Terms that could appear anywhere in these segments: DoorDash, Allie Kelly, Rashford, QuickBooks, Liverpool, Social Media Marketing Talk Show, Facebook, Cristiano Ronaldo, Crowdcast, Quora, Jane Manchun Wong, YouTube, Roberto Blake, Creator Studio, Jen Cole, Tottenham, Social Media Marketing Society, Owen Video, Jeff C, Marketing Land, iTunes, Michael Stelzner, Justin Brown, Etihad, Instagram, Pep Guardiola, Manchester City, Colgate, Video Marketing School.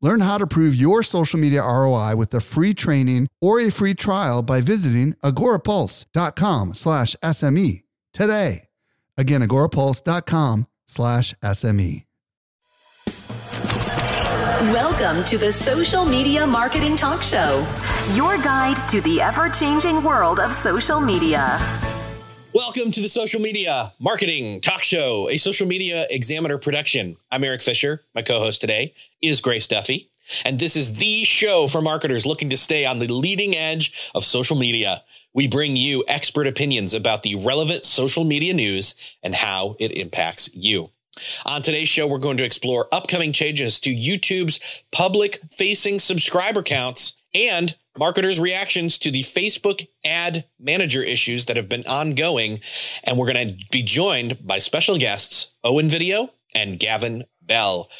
Learn how to prove your social media ROI with a free training or a free trial by visiting agorapulse.com/SME today. Again, agorapulse.com/SME. Welcome to the Social Media Marketing Talk Show, your guide to the ever-changing world of social media. Welcome to the Social Media Marketing Talk Show, a Social Media Examiner production. I'm Eric Fisher. My co-host today is Grace Duffy, and this is the show for marketers looking to stay on the leading edge of social media. We bring you expert opinions about the relevant social media news and how it impacts you. On today's show, we're going to explore upcoming changes to YouTube's public-facing subscriber counts and marketers' reactions to the Facebook ad manager issues that have been ongoing. And we're going to be joined by special guests, Owen Video and Gavin Bell.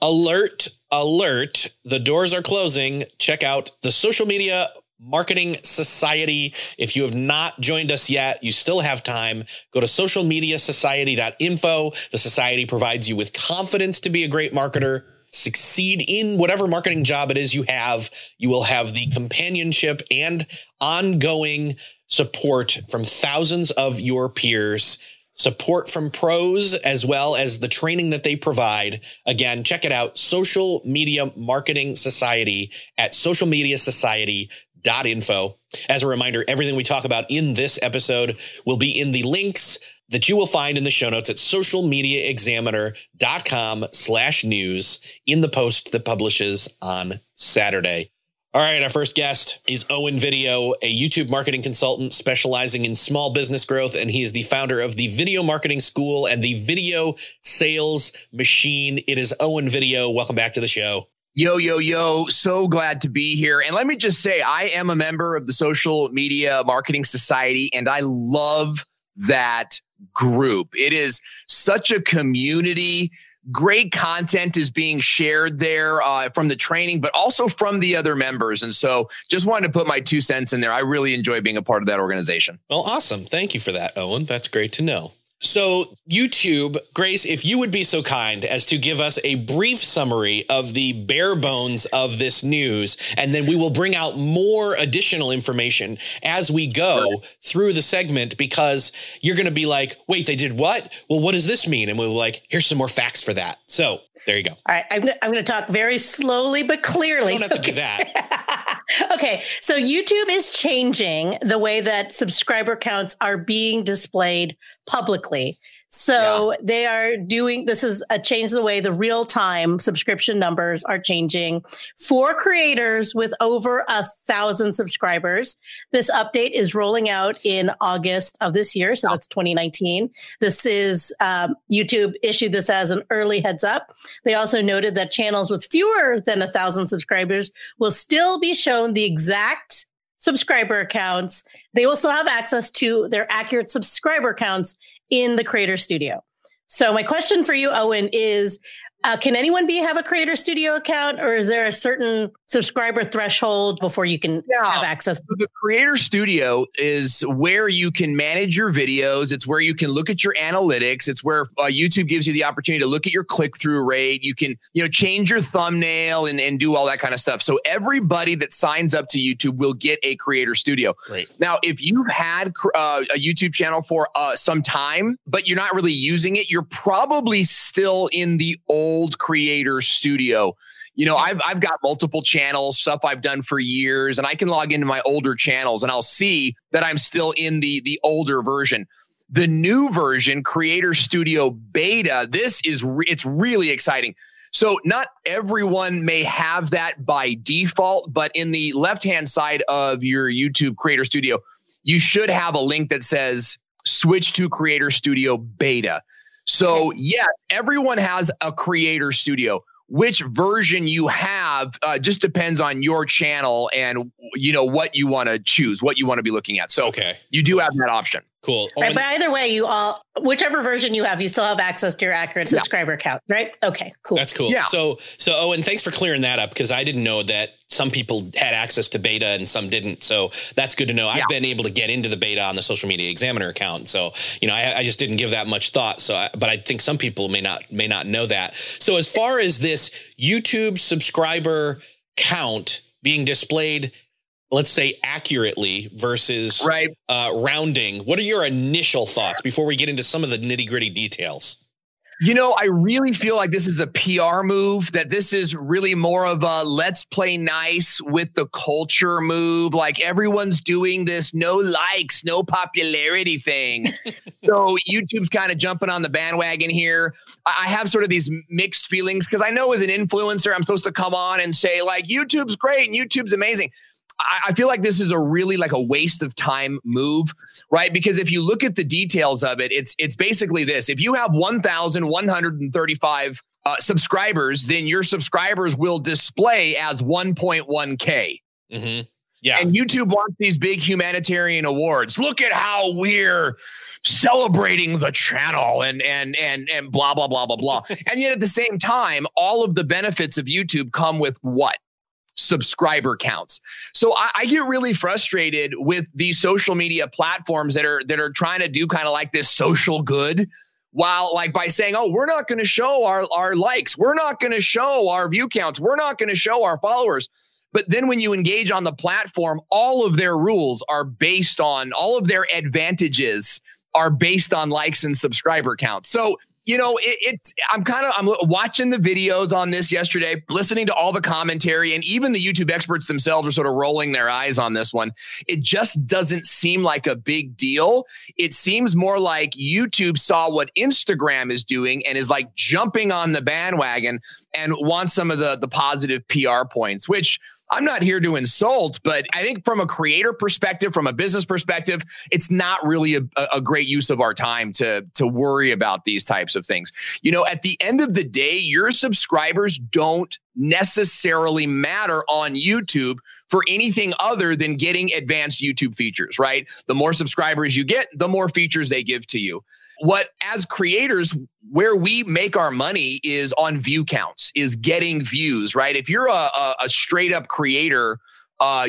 Alert, alert, the doors are closing. Check out the Social Media Marketing Society. If you have not joined us yet, you still have time. Go to socialmediasociety.info. The society provides you with confidence to be a great marketer. Succeed in whatever marketing job it is you have. You will have the companionship and ongoing support from thousands of your peers, support from pros, as well as the training that they provide. Again, check it out, Social Media Marketing Society at socialmediasociety.info. As a reminder, everything we talk about in this episode will be in the links that you will find in the show notes at socialmediaexaminer.com/news in the post that publishes on Saturday. All right, our first guest is Owen Video, a YouTube marketing consultant specializing in small business growth, and he is the founder of the Video Marketing School and the Video Sales Machine. It is Owen Video. Welcome back to the show. Yo, yo, yo. So glad to be here. And let me just say, I am a member of the Social Media Marketing Society, and I love that group. It is such a community. Great content is being shared there from the training, but also from the other members. And so just wanted to put my 2 cents in there. I really enjoy being a part of that organization. Well, awesome. Thank you for that, Owen. That's great to know. So YouTube, Grace, if you would be so kind as to give us a brief summary of the bare bones of this news, and then we will bring out more additional information as we go through the segment, because you're going to be like, wait, they did what? Well, what does this mean? And we'll be like, here's some more facts for that. So there you go. All right. I'm going to talk very slowly, but clearly. You don't have to do that. Okay. So YouTube is changing the way that subscriber counts are being displayed publicly. So they are doing, this is a change in the way the real-time subscription numbers are changing for creators with over 1,000 subscribers. This update is rolling out in August of this year. So that's 2019. This is YouTube issued this as an early heads up. They also noted that channels with fewer than 1,000 subscribers will still be shown the exact subscriber accounts. They will still have access to their accurate subscriber counts in the Creator Studio. So my question for you, Owen, is can anyone have a Creator Studio account, or is there a certain subscriber threshold before you can have access? So the Creator Studio is where you can manage your videos. It's where you can look at your analytics. It's where YouTube gives you the opportunity to look at your click-through rate. You can, change your thumbnail and do all that kind of stuff. So everybody that signs up to YouTube will get a Creator Studio. Right. Now, if you've had a YouTube channel for some time, but you're not really using it, you're probably still in the old Creator Studio. I've got multiple channels, stuff I've done for years, and I can log into my older channels and I'll see that I'm still in the older version. The new version, Creator Studio Beta, this is it's really exciting. So not everyone may have that by default, but in the left-hand side of your YouTube Creator Studio, you should have a link that says switch to Creator Studio Beta. So yes, everyone has a Creator Studio. Which version you have just depends on your channel and what you want to choose, what you want to be looking at. So you do have that option. Cool. Right, but either way, you all, whichever version you have, you still have access to your accurate subscriber count, right? Okay, cool. That's cool. Yeah. So Owen, thanks for clearing that up, because I didn't know that some people had access to beta and some didn't. So that's good to know. Yeah. I've been able to get into the beta on the Social Media Examiner account. So, you know, I just didn't give that much thought. So, but I think some people may not know that. So as far as this YouTube subscriber count being displayed, let's say accurately versus rounding. What are your initial thoughts before we get into some of the nitty gritty details? You know, I really feel like this is a PR move, that this is really more of a let's play nice with the culture move. Like everyone's doing this no likes, no popularity thing. So YouTube's kind of jumping on the bandwagon here. I have sort of these mixed feelings because I know as an influencer, I'm supposed to come on and say like, YouTube's great and YouTube's amazing. I feel like this is a really like a waste of time move, right? Because if you look at the details of it, it's basically this. If you have 1,135 subscribers, then your subscribers will display as 1.1K. Mm-hmm. Yeah. And YouTube wants these big humanitarian awards. Look at how we're celebrating the channel and blah, blah, blah, blah, blah. And yet at the same time, all of the benefits of YouTube come with what? Subscriber counts. So I get really frustrated with these social media platforms that are trying to do kind of like this social good, while like by saying, oh, we're not going to show our likes. We're not going to show our view counts. We're not going to show our followers. But then when you engage on the platform, all of their rules are based on, all of their advantages are based on likes and subscriber counts. So you know, I'm watching the videos on this yesterday, listening to all the commentary, and even the YouTube experts themselves are sort of rolling their eyes on this one. It just doesn't seem like a big deal. It seems more like YouTube saw what Instagram is doing and is like jumping on the bandwagon and wants some of the positive PR points, which I'm not here to insult, but I think from a creator perspective, from a business perspective, it's not really a great use of our time to worry about these types of things. You know, at the end of the day, your subscribers don't necessarily matter on YouTube for anything other than getting advanced YouTube features, right? The more subscribers you get, the more features they give to you. What, as creators, where we make our money is on view counts, is getting views, right? If you're a straight up creator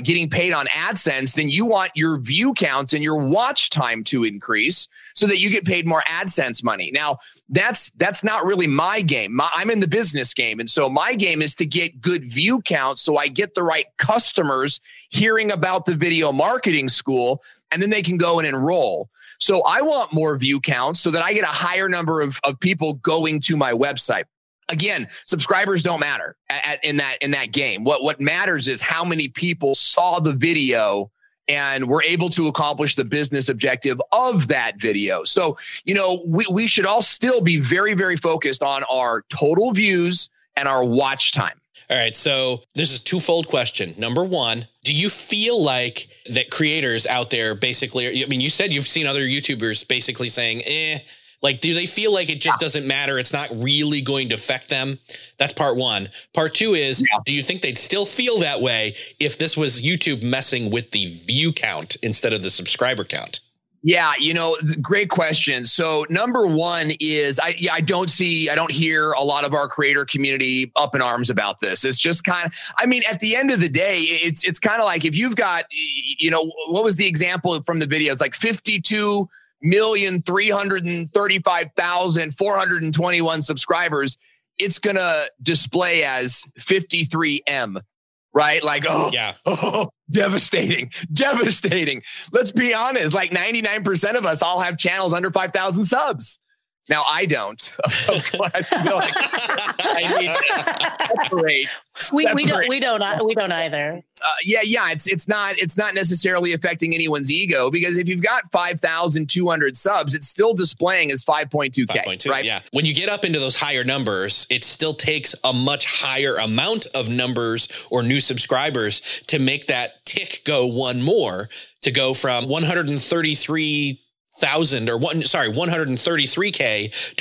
getting paid on AdSense, then you want your view counts and your watch time to increase so that you get paid more AdSense money. Now, that's not really my game. I'm in the business game. And so my game is to get good view counts so I get the right customers hearing about the Video Marketing School, and then they can go and enroll. So I want more view counts so that I get a higher number of people going to my website. Again, subscribers don't matter in that game. What matters is how many people saw the video and were able to accomplish the business objective of that video. So, you know, we should all still be very, very focused on our total views and our watch time. All right. So this is a twofold question. Number one, do you feel like that creators out there basically, I mean, you said you've seen other YouTubers basically saying, like, do they feel like it just doesn't matter? It's not really going to affect them. That's part one. Part two is, do you think they'd still feel that way if this was YouTube messing with the view count instead of the subscriber count? Yeah, you know, great question. So number one is I don't hear a lot of our creator community up in arms about this. It's just kind of, I mean, at the end of the day, it's kind of like if you've got, you know, what was the example from the videos? Like 52,335,421 subscribers. It's going to display as 53M. Right? Like, devastating. Let's be honest. Like 99% of us all have channels under 5,000 subs. Now I don't. We don't either. Yeah. It's not necessarily affecting anyone's ego, because if you've got 5,200 subs, it's still displaying as 5.2K. 5.2, right? Yeah. When you get up into those higher numbers, it still takes a much higher amount of numbers or new subscribers to make that tick go one more, to go from 133K to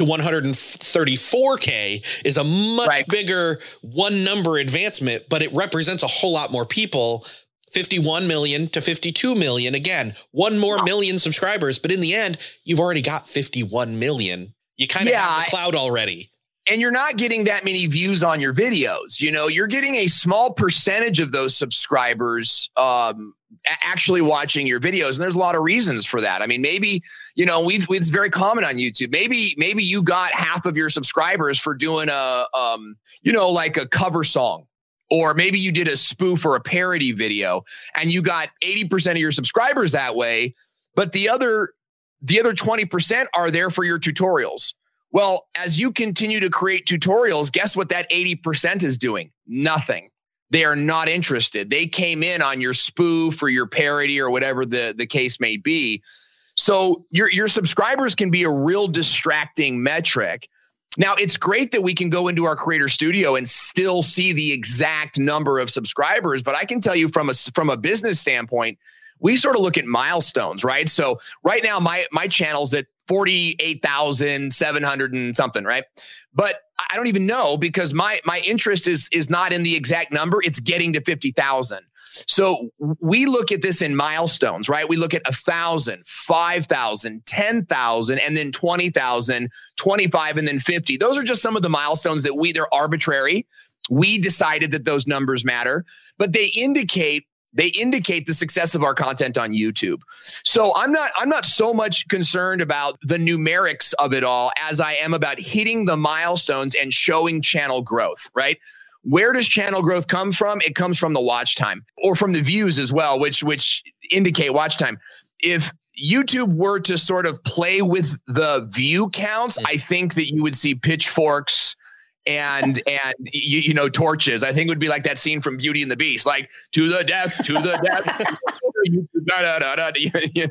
134K is a much bigger one number advancement, but it represents a whole lot more people 51 million to 52 million. Again, one more million subscribers. But in the end, you've already got 51 million. You kind of have the cloud already. And you're not getting that many views on your videos. You know, you're getting a small percentage of those subscribers actually watching your videos. And there's a lot of reasons for that. I mean, maybe, you know, it's very common on YouTube. Maybe you got half of your subscribers for doing a, you know, like a cover song. Or maybe you did a spoof or a parody video and you got 80% of your subscribers that way. But the other 20% are there for your tutorials. Well, as you continue to create tutorials, guess what that 80% is doing? Nothing. They are not interested. They came in on your spoof or your parody or whatever the case may be. So your subscribers can be a real distracting metric. Now, it's great that we can go into our Creator Studio and still see the exact number of subscribers, but I can tell you from a business standpoint, we sort of look at milestones, right? So right now, my channel's at 48,700 and something, right? But I don't even know because my interest is not in the exact number. It's getting to 50,000. So we look at this in milestones, right? We look at 1,000, 5,000, 10,000, and then 20,000, 25, and then 50. Those are just some of the milestones that they're arbitrary. We decided that those numbers matter, but they indicate the success of our content on YouTube. So I'm not so much concerned about the numerics of it all as I am about hitting the milestones and showing channel growth, right? Where does channel growth come from? It comes from the watch time or from the views as well, which indicate watch time. If YouTube were to sort of play with the view counts, I think that you would see pitchforks and you know, torches. I think it would be like that scene from Beauty and the Beast, like to the death, to the death. You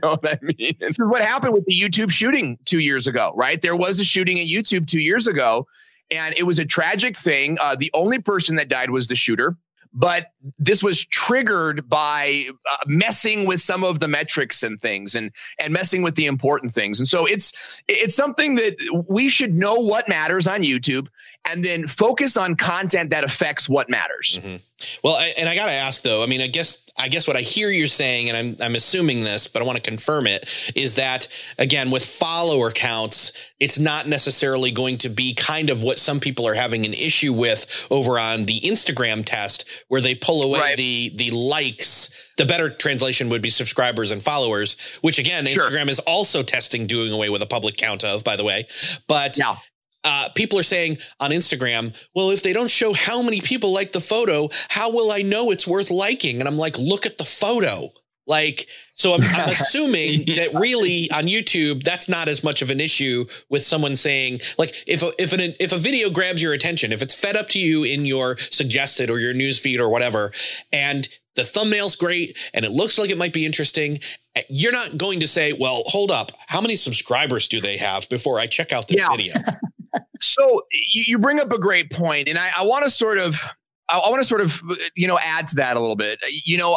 know what I mean? This is what happened with the YouTube shooting 2 years ago, right? There was a shooting at YouTube 2 years ago, and it was a tragic thing. The only person that died was the shooter, but this was triggered by messing with some of the metrics and things and messing with the important things. And so it's something that we should know what matters on YouTube and then focus on content that affects what matters. Mm-hmm. Well, I got to ask though, I mean, I guess what I hear you're saying, and I'm assuming this, but I want to confirm it, is that again, with follower counts, it's not necessarily going to be kind of what some people are having an issue with over on the Instagram test where they pull away right. the likes. The better translation would be subscribers and followers, which again, sure. Instagram is also testing doing away with a public count of, by the way, but yeah. People are saying on Instagram, well, if they don't show how many people like the photo, how will I know it's worth liking? And I'm like, look at the photo. Like, so I'm assuming that really on YouTube, that's not as much of an issue with someone saying like, if a video grabs your attention, if it's fed up to you in your suggested or your newsfeed or whatever, and the thumbnail's great and it looks like it might be interesting, you're not going to say, well, hold up, how many subscribers do they have before I check out this video? So you bring up a great point, and I want to sort of, you know, add to that a little bit. You know,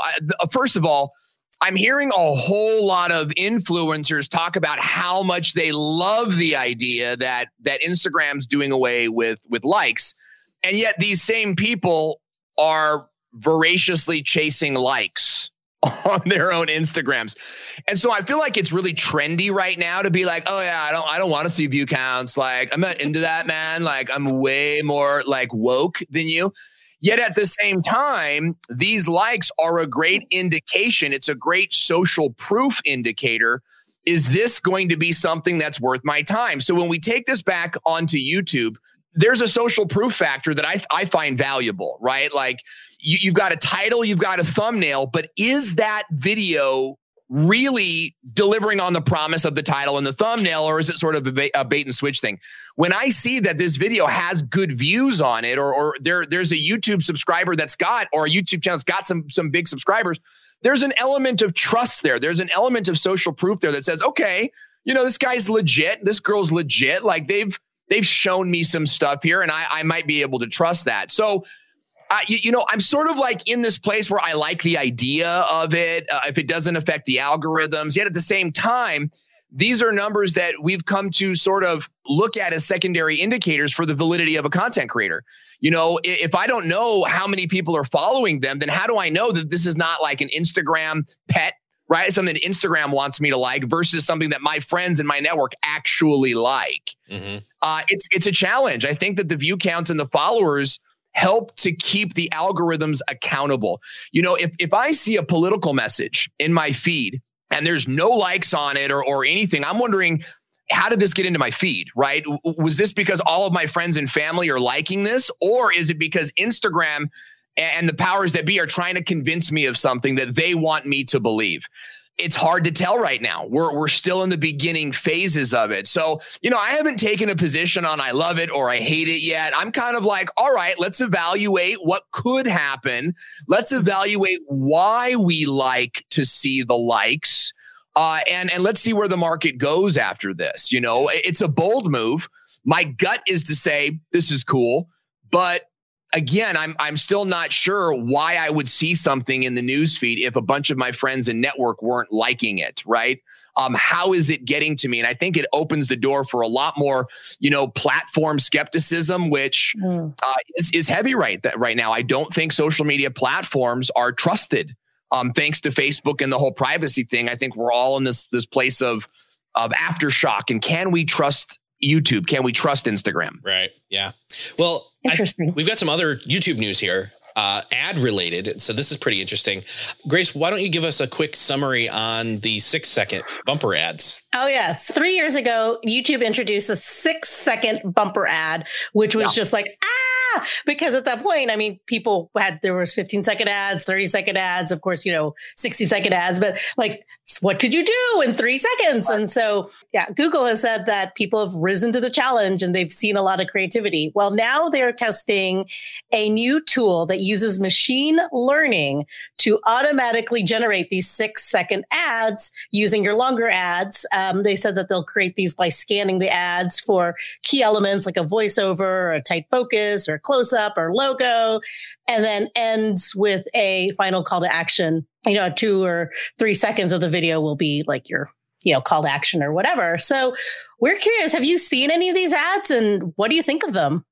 first of all, I'm hearing a whole lot of influencers talk about how much they love the idea that Instagram's doing away with likes, and yet these same people are voraciously chasing likes on their own Instagrams. And so I feel like it's really trendy right now to be like, oh yeah, I don't want to see view counts. Like, I'm not into that, man. Like, I'm way more like woke than you. Yet at the same time, these likes are a great indication. It's a great social proof indicator. Is this going to be something that's worth my time? So when we take this back onto YouTube, there's a social proof factor that I find valuable, right? Like you've got a title, you've got a thumbnail, but is that video really delivering on the promise of the title and the thumbnail, or is it sort of a bait and switch thing? When I see that this video has good views on it, or there's a YouTube subscriber that's got, or a YouTube channel's got some big subscribers, there's an element of trust there. There's an element of social proof there that says, okay, you know, this guy's legit, this girl's legit, like they've shown me some stuff here and I might be able to trust that. So, you know, I'm sort of like in this place where I like the idea of it, if it doesn't affect the algorithms. Yet at the same time, These are numbers that we've come to sort of look at as secondary indicators for the validity of a content creator. You know, if I don't know how many people are following them, then how do I know that this is not like an Instagram pet, right? Something that Instagram wants me to like versus something that my friends and my network actually like. Mm-hmm. It's a challenge. I think that the view counts and the followers help to keep the algorithms accountable. You know, if I see a political message in my feed and there's no likes on it or anything, I'm wondering, how did this get into my feed, right? Was this because all of my friends and family are liking this? Or is it because Instagram and the powers that be are trying to convince me of something that they want me to believe? It's hard to tell right now. We're still in the beginning phases of it. So, you know, I haven't taken a position on I love it or I hate it yet. I'm kind of like, all right, let's evaluate what could happen. Let's evaluate why we like to see the likes. And let's see where the market goes after this. You know, it's a bold move. My gut is to say, this is cool. But again, I'm still not sure why I would see something in the newsfeed if a bunch of my friends and network weren't liking it, right? How is it getting to me? And I think it opens the door for a lot more, you know, platform skepticism, which is heavy right now. I don't think social media platforms are trusted. Thanks to Facebook and the whole privacy thing, I think we're all in this place of aftershock. And can we trust YouTube? Can we trust Instagram? Right. Yeah. Well, we've got some other YouTube news here, ad related. So this is pretty interesting. Grace, why don't you give us a quick summary on the 6-second bumper ads? Oh, yes. 3 years ago, YouTube introduced the 6-second bumper ad, which was just like, because at that point, I mean, there was 15-second ads, 30-second ads, of course, you know, 60-second ads, but like, what could you do in 3 seconds? And so, yeah, Google has said that people have risen to the challenge and they've seen a lot of creativity. Well, now they're testing a new tool that uses machine learning to automatically generate these 6-second ads using your longer ads. They said that they'll create these by scanning the ads for key elements like a voiceover or a tight focus or a close-up or logo, and then ends with a final call to action. You know, 2 or 3 seconds of the video will be like your, you know, call to action or whatever. So we're curious, have you seen any of these ads and what do you think of them?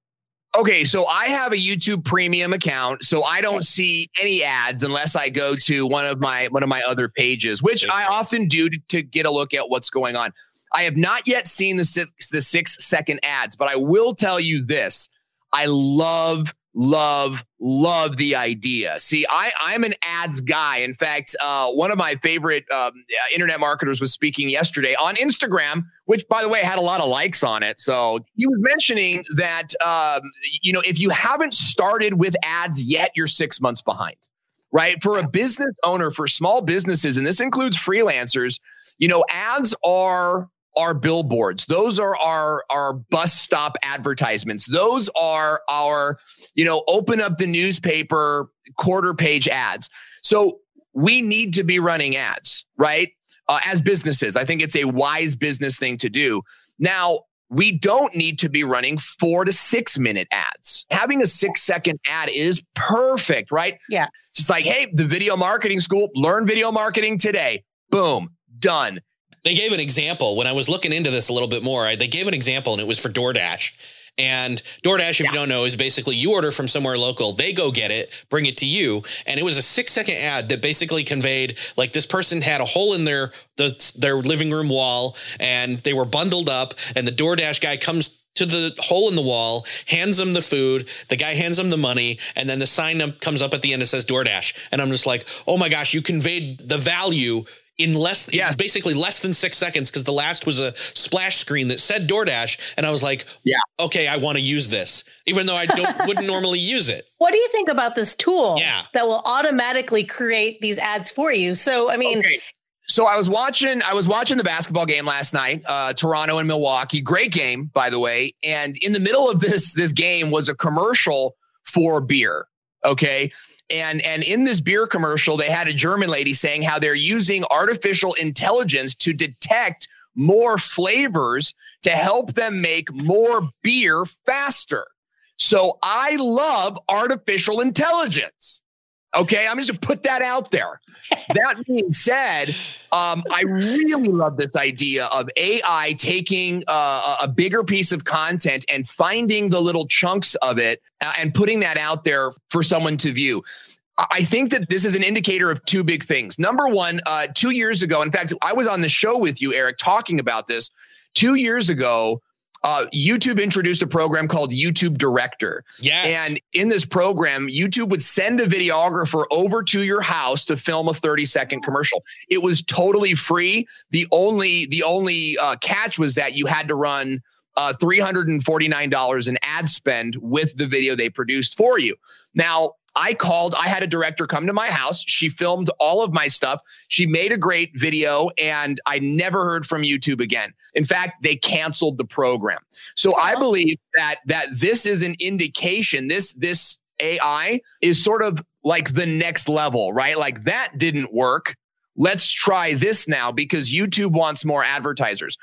Okay, so I have a YouTube premium account, so I don't see any ads unless I go to one of my other pages, which I often do to get a look at what's going on. I have not yet seen the 6-second ads, but I will tell you this. I love the idea. See, I'm an ads guy. In fact, one of my favorite internet marketers was speaking yesterday on Instagram, which, by the way, had a lot of likes on it. So he was mentioning that, you know, if you haven't started with ads yet, you're 6 months behind, right? For a business owner, for small businesses, and this includes freelancers, you know, ads are our billboards. Those are our bus stop advertisements. Those are our, you know, open up the newspaper quarter page ads. So we need to be running ads, right? As businesses, I think it's a wise business thing to do. Now, we don't need to be running 4 to 6 minute ads. Having a 6-second ad is perfect, right? Yeah. Just like, hey, the Video Marketing School, learn video marketing today. Boom, done. They gave an example when I was looking into this a little bit more. They gave an example and it was for DoorDash. And DoorDash, if you don't know, is basically you order from somewhere local, they go get it, bring it to you. And it was a 6-second ad that basically conveyed like this person had a hole in their living room wall and they were bundled up and the DoorDash guy comes to the hole in the wall, hands them the food, the guy hands them the money, and then the sign comes up at the end that says DoorDash. And I'm just like, oh my gosh, you conveyed the value in basically less than 6 seconds, because the last was a splash screen that said DoorDash. And I was like, okay, I want to use this, even though I wouldn't normally use it. What do you think about this tool that will automatically create these ads for you? So, I mean... Okay. So I was watching the basketball game last night, Toronto and Milwaukee. Great game, by the way. And in the middle of this game was a commercial for beer. Okay. And in this beer commercial, they had a German lady saying how they're using artificial intelligence to detect more flavors to help them make more beer faster. So I love artificial intelligence. Okay, I'm just going to put that out there. That being said, I really love this idea of AI taking a bigger piece of content and finding the little chunks of it and putting that out there for someone to view. I think that this is an indicator of two big things. Number one, 2 years ago, in fact, I was on the show with you, Eric, talking about this. 2 years ago, YouTube introduced a program called YouTube Director. Yes. And in this program, YouTube would send a videographer over to your house to film a 30-second commercial. It was totally free. The only catch was that you had to run $349 in ad spend with the video they produced for you. Now, I had a director come to my house. She filmed all of my stuff. She made a great video, and I never heard from YouTube again. In fact, they canceled the program. So I believe that this is an indication. This AI is sort of like the next level, right? Like, that didn't work. Let's try this now, because YouTube wants more advertisers.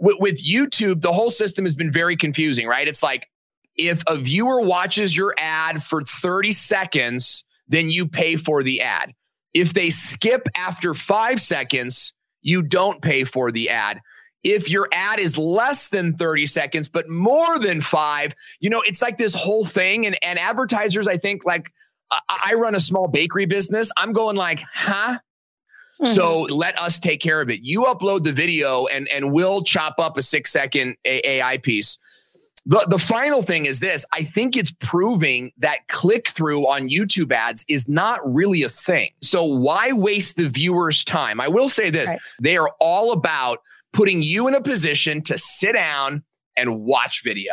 With YouTube, the whole system has been very confusing, right? It's like, if a viewer watches your ad for 30 seconds, then you pay for the ad. If they skip after 5 seconds, you don't pay for the ad. If your ad is less than 30 seconds, but more than 5, it's like this whole thing. And advertisers, I think, like, I run a small bakery business. I'm going like, huh? Mm-hmm. So let us take care of it. You upload the video and we'll chop up a 6-second AI piece. The final thing is this. I think it's proving that click-through on YouTube ads is not really a thing. So why waste the viewer's time? I will say this. Right. They are all about putting you in a position to sit down and watch video.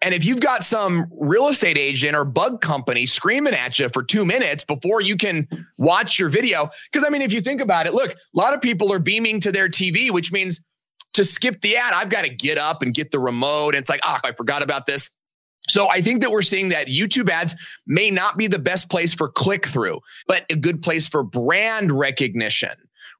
And if you've got some real estate agent or bug company screaming at you for 2 minutes before you can watch your video, because, I mean, if you think about it, look, a lot of people are beaming to their TV, which means to skip the ad, I've got to get up and get the remote. And it's like, I forgot about this. So I think that we're seeing that YouTube ads may not be the best place for click-through, but a good place for brand recognition,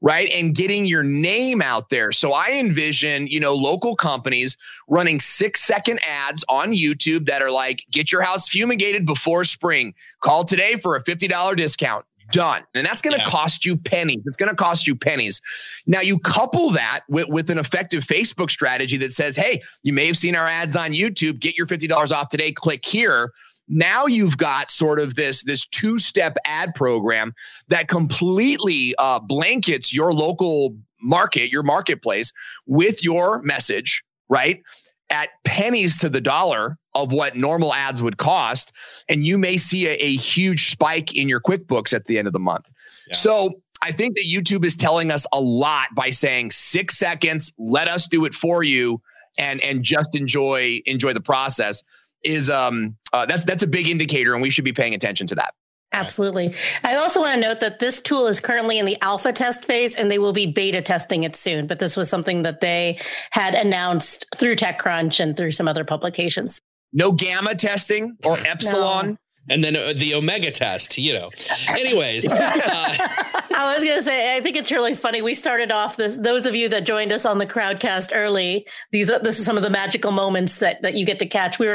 right? And getting your name out there. So I envision, local companies running 6-second ads on YouTube that are like, get your house fumigated before spring. Call today for a $50 discount. Done. And that's going to cost you pennies. It's going to cost you pennies. Now, you couple that with an effective Facebook strategy that says, hey, you may have seen our ads on YouTube. Get your $50 off today. Click here. Now you've got sort of this two-step ad program that completely blankets your local market, your marketplace, with your message, right? At pennies to the dollar of what normal ads would cost. And you may see a huge spike in your QuickBooks at the end of the month. Yeah. So I think that YouTube is telling us a lot by saying 6 seconds, let us do it for you and just enjoy the process is that's a big indicator, and we should be paying attention to that. Absolutely. I also want to note that this tool is currently in the alpha test phase, and they will be beta testing it soon. But this was something that they had announced through TechCrunch and through some other publications. No gamma testing or epsilon. No. And then the omega test, Anyways. I was going to say, I think it's really funny. We started off this. Those of you that joined us on the Crowdcast early, this is some of the magical moments that you get to catch. We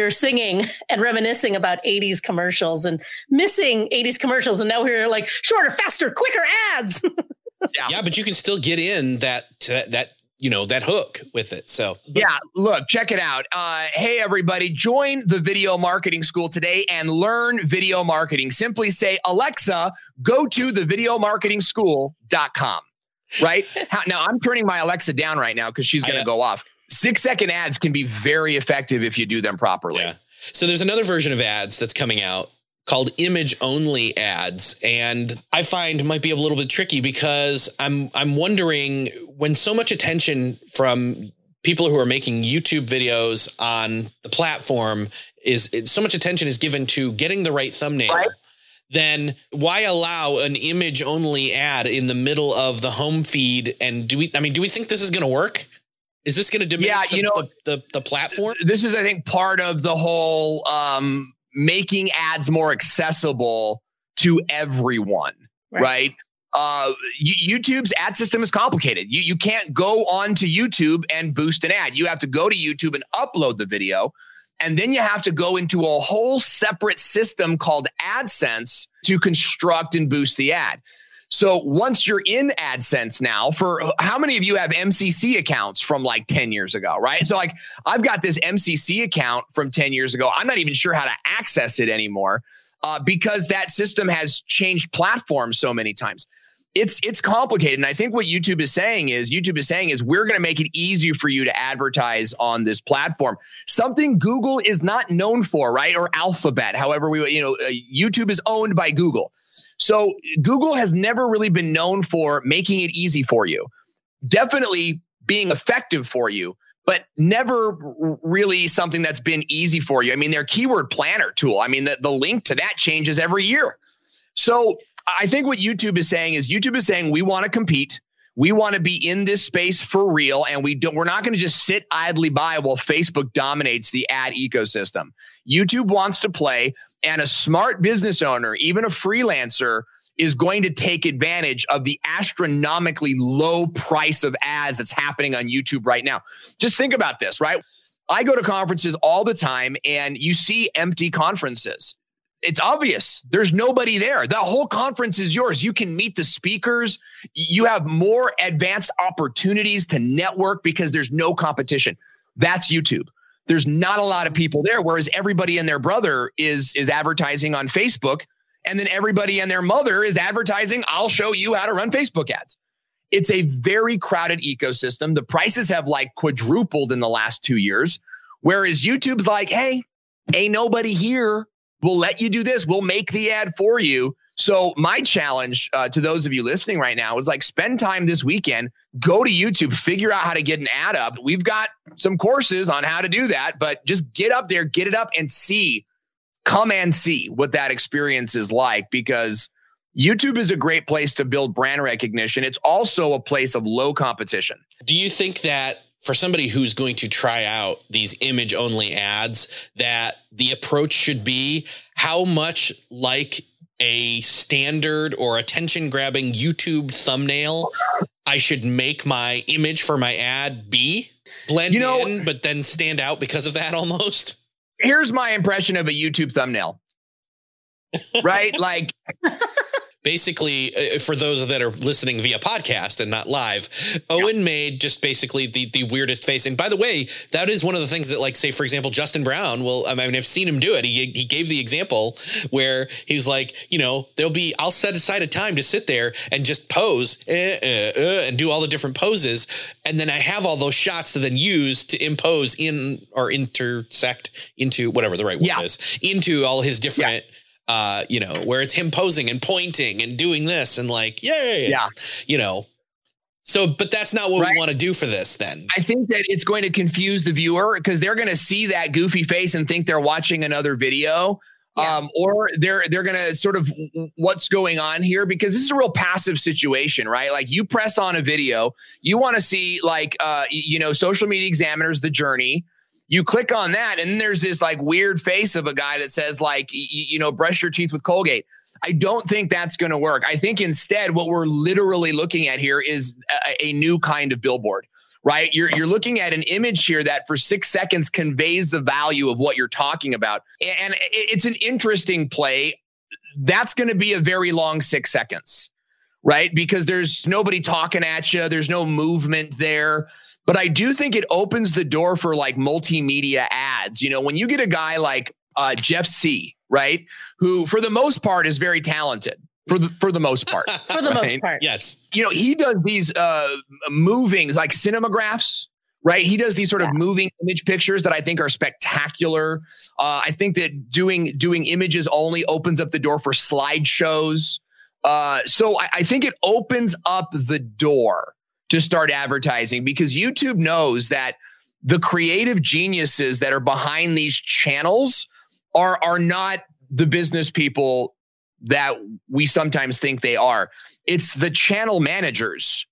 were singing and reminiscing about 80s commercials and missing 80s commercials. And now we're like shorter, faster, quicker ads. Yeah, but you can still get in that hook with it. So yeah, look, check it out. Hey, everybody, join the Video Marketing School today and learn video marketing. Simply say, Alexa, go to thevideomarketingschool.com. Right? Now I'm turning my Alexa down right now because she's going to go off. 6-second ads can be very effective if you do them properly. Yeah. So there's another version of ads that's coming out called image only ads. And I find might be a little bit tricky because I'm wondering, when so much attention from people who are making YouTube videos on the platform so much attention is given to getting the right thumbnail. Right. Then why allow an image only ad in the middle of the home feed? And do we think this is going to work? Is this going to diminish the platform? This is, I think, part of the whole making ads more accessible to everyone, right? YouTube's ad system is complicated. You can't go onto YouTube and boost an ad. You have to go to YouTube and upload the video. And then you have to go into a whole separate system called AdSense to construct and boost the ad. So once you're in AdSense now, for how many of you have MCC accounts from like 10 years ago, right? So like I've got this MCC account from 10 years ago. I'm not even sure how to access it anymore because that system has changed platforms so many times. It's complicated. And I think what YouTube is saying is we're going to make it easier for you to advertise on this platform. Something Google is not known for, right? Or Alphabet, however YouTube is owned by Google. So Google has never really been known for making it easy for you. Definitely being effective for you, but never really something that's been easy for you. I mean, their keyword planner tool, I mean, the link to that changes every year. So I think what YouTube is saying we want to compete. We want to be in this space for real. And we're not going to just sit idly by while Facebook dominates the ad ecosystem. YouTube wants to play, and a smart business owner, even a freelancer, is going to take advantage of the astronomically low price of ads that's happening on YouTube right now. Just think about this, right? I go to conferences all the time and you see empty conferences. It's obvious. There's nobody there. The whole conference is yours. You can meet the speakers. You have more advanced opportunities to network because there's no competition. That's YouTube. There's not a lot of people there, whereas everybody and their brother is advertising on Facebook. And then everybody and their mother is advertising, I'll show you how to run Facebook ads. It's a very crowded ecosystem. The prices have like quadrupled in the last 2 years, whereas YouTube's like, hey, ain't nobody here. We'll let you do this. We'll make the ad for you. So my challenge to those of you listening right now is like spend time this weekend, go to YouTube, figure out how to get an ad up. We've got some courses on how to do that, but just get up there, get it up and see, come and see what that experience is like, because YouTube is a great place to build brand recognition. It's also a place of low competition. Do you think that for somebody who's going to try out these image-only ads, that the approach should be how much like a standard or attention-grabbing YouTube thumbnail I should make my image for my ad be? Blend in, but then stand out because of that almost? Here's my impression of a YouTube thumbnail, right? Like... Basically, for those that are listening via podcast and not live, Owen made just basically the weirdest face. And by the way, that is one of the things that, like, say, for example, Justin Brown will, I mean, I've seen him do it. He gave the example where he was like, I'll set aside a time to sit there and just pose and do all the different poses. And then I have all those shots to then use to impose in or intersect into whatever the right word is, into all his different... where it's him posing and pointing and doing this and like, but that's not what we want to do for this then. I think that it's going to confuse the viewer because they're going to see that goofy face and think they're watching another video. Or they're going to sort of what's going on here, because this is a real passive situation, right? Like you press on a video, you want to see like, Social Media Examiner's The Journey. You click on that and there's this like weird face of a guy that says like, brush your teeth with Colgate. I don't think that's going to work. I think instead what we're literally looking at here is a new kind of billboard, right? You're looking at an image here that for 6 seconds conveys the value of what you're talking about. And it's an interesting play. That's going to be a very long 6 seconds, right? Because there's nobody talking at you. There's no movement there. But I do think it opens the door for like multimedia ads. When you get a guy like Jeff C, right, who for the most part is very talented, for the most part, yes. He does these moving like cinemagraphs, right? He does these sort of moving image pictures that I think are spectacular. I think that doing images only opens up the door for slideshows. So I think it opens up the door to start advertising, because YouTube knows that the creative geniuses that are behind these channels are not the business people that we sometimes think they are. It's the channel managers.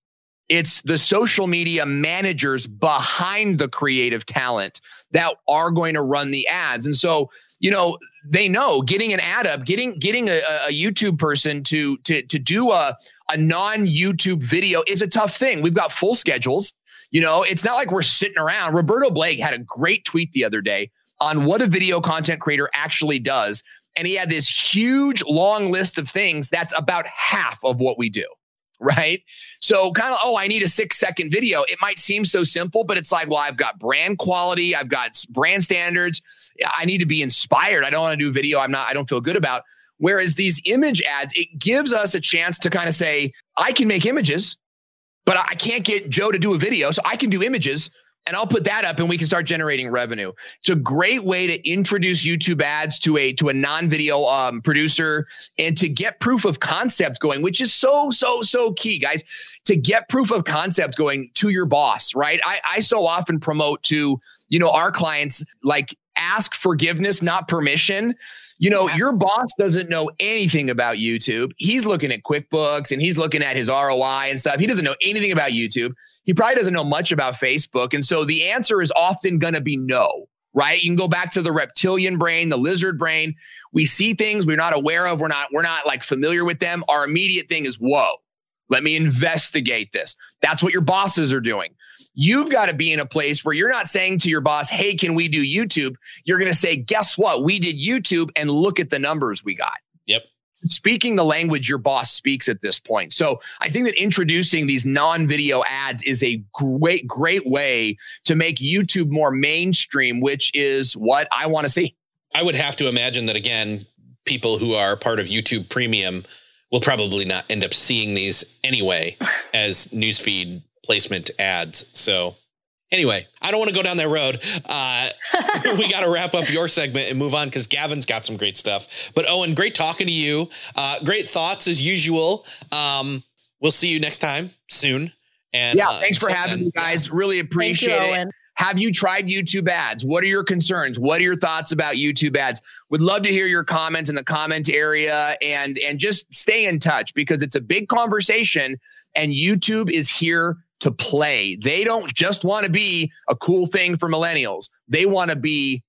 It's the social media managers behind the creative talent that are going to run the ads. And so, they know getting an ad up, getting a YouTube person to do a non-YouTube video is a tough thing. We've got full schedules. It's not like we're sitting around. Roberto Blake had a great tweet the other day on what a video content creator actually does. And he had this huge long list of things. That's about half of what we do, right? So kind of, oh, I need a 6-second video. It might seem so simple, but it's like, well, I've got brand quality. I've got brand standards. I need to be inspired. I don't want to do video I don't feel good about. Whereas these image ads, it gives us a chance to kind of say, I can make images, but I can't get Joe to do a video. So I can do images and I'll put that up and we can start generating revenue. It's a great way to introduce YouTube ads to a non-video producer and to get proof of concept going, which is so key, guys, to get proof of concept going to your boss, right? I so often promote to, our clients, like, ask forgiveness, not permission. Your boss doesn't know anything about YouTube. He's looking at QuickBooks and he's looking at his ROI and stuff. He doesn't know anything about YouTube. He probably doesn't know much about Facebook. And so the answer is often going to be no, right? You can go back to the reptilian brain, the lizard brain. We see things we're not aware of. We're not like familiar with them. Our immediate thing is, whoa, let me investigate this. That's what your bosses are doing. You've got to be in a place where you're not saying to your boss, hey, can we do YouTube? You're going to say, guess what? We did YouTube and look at the numbers we got. Yep. Speaking the language your boss speaks at this point. So I think that introducing these non-video ads is a great, great way to make YouTube more mainstream, which is what I want to see. I would have to imagine that, again, people who are part of YouTube Premium will probably not end up seeing these anyway as newsfeed placement ads. So anyway, I don't want to go down that road. We got to wrap up your segment and move on because Gavin's got some great stuff. But Owen, great talking to you. Great thoughts as usual. We'll see you next time soon. And yeah, thanks for having me, guys. Really appreciate it. Owen, have you tried YouTube ads? What are your concerns? What are your thoughts about YouTube ads? Would love to hear your comments in the comment area, and just stay in touch because it's a big conversation and YouTube is here to play. They don't just want to be a cool thing for millennials. They want to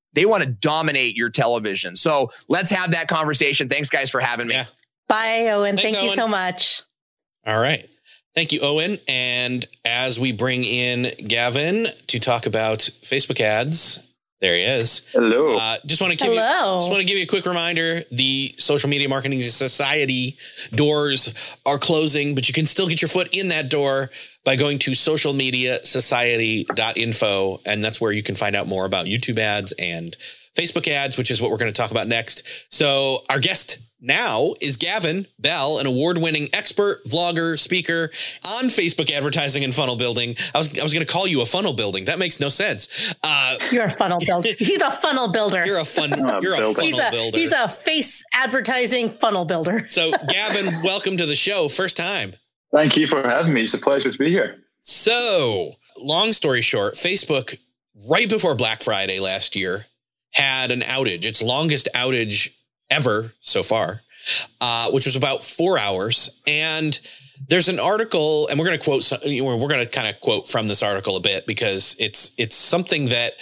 dominate your television. So let's have that conversation. Thanks guys for having me. Yeah. Bye, Owen. Thank you so much. All right. Thank you, Owen. And as we bring in Gavin to talk about Facebook ads, there he is. Hello. Just want to give you a quick reminder. The Social Media Marketing Society doors are closing, but you can still get your foot in that door by going to socialmediasociety.info. And that's where you can find out more about YouTube ads and Facebook ads, which is what we're going to talk about next. So our guest now is Gavin Bell, an award-winning expert, vlogger, speaker on Facebook advertising and funnel building. I was going to call you a funnel building. That makes no sense. You're a funnel builder. He's a funnel builder. You're a funnel builder. He's a face advertising funnel builder. So Gavin, welcome to the show. First time. Thank you for having me. It's a pleasure to be here. So long story short, Facebook, right before Black Friday last year, had an outage. Its longest outage ever so far, which was about 4 hours. And there's an article, and we're going to kind of quote from this article a bit because it's something that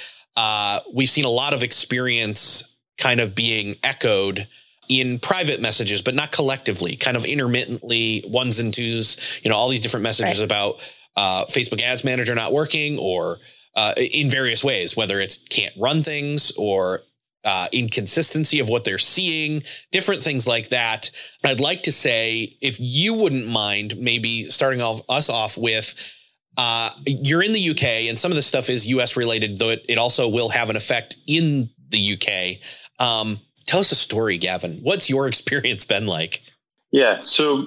we've seen a lot of experience kind of being echoed in private messages, but not collectively, kind of intermittently, ones and twos, all these different messages about Facebook Ads Manager not working or in various ways, whether it's can't run things or inconsistency of what they're seeing, different things like that. I'd like to say, if you wouldn't mind maybe starting us off with, you're in the UK and some of this stuff is US related, though it also will have an effect in the UK. Tell us a story, Gavin. What's your experience been like? Yeah, so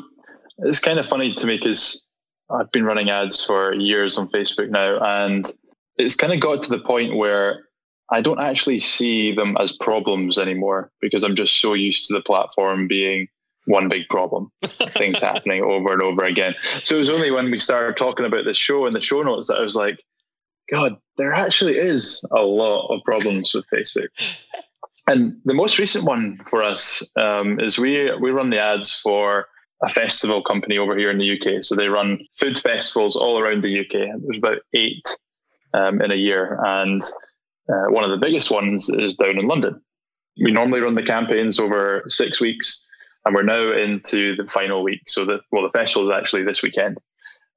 it's kind of funny to me because I've been running ads for years on Facebook now, and it's kind of got to the point where I don't actually see them as problems anymore because I'm just so used to the platform being one big problem, things happening over and over again. So it was only when we started talking about this show and the show notes that I was like, God, there actually is a lot of problems with Facebook. And the most recent one for us is we run the ads for a festival company over here in the UK. So they run food festivals all around the UK. There's about 8 in a year. And one of the biggest ones is down in London. We normally run the campaigns over 6 weeks, and we're now into the final week. So the festival is actually this weekend.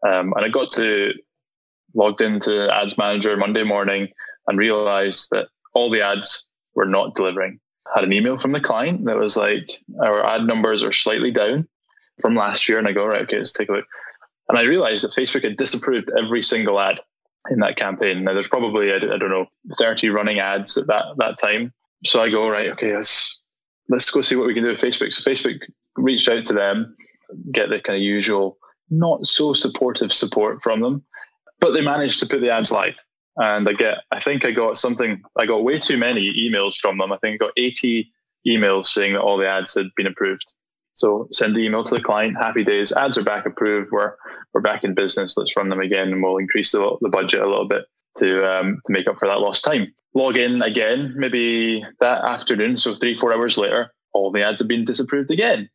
And I got logged into Ads Manager Monday morning and realized that all the ads we're not delivering. I had an email from the client that was like, our ad numbers are slightly down from last year. And I go, right, okay, let's take a look. And I realized that Facebook had disapproved every single ad in that campaign. Now there's probably, I don't know, 30 running ads at that time. So I go, right, okay, let's go see what we can do with Facebook. So Facebook reached out to them, get the kind of usual, not so supportive support from them, but they managed to put the ads live. And I got way too many emails from them. I think I got 80 emails saying that all the ads had been approved. So send the email to the client, happy days, ads are back approved, we're back in business, let's run them again and we'll increase the budget a little bit to make up for that lost time. Log in again, maybe that afternoon, so 3-4 hours later, all the ads have been disapproved again.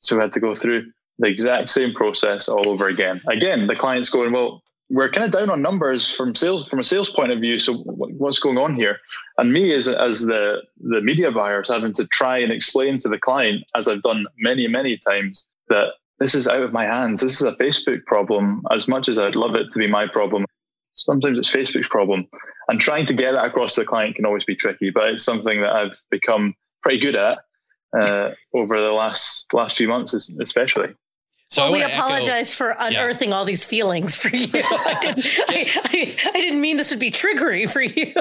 So we had to go through the exact same process all over again. Again, the client's going, well, we're kind of down on numbers from a sales point of view. So what's going on here? And me as the media buyer is having to try and explain to the client, as I've done many, many times, that this is out of my hands. This is a Facebook problem. As much as I'd love it to be my problem, sometimes it's Facebook's problem. And trying to get that across to the client can always be tricky, but it's something that I've become pretty good at over the last few months, especially. So we apologize for unearthing all these feelings for you. I didn't mean this would be triggery for you.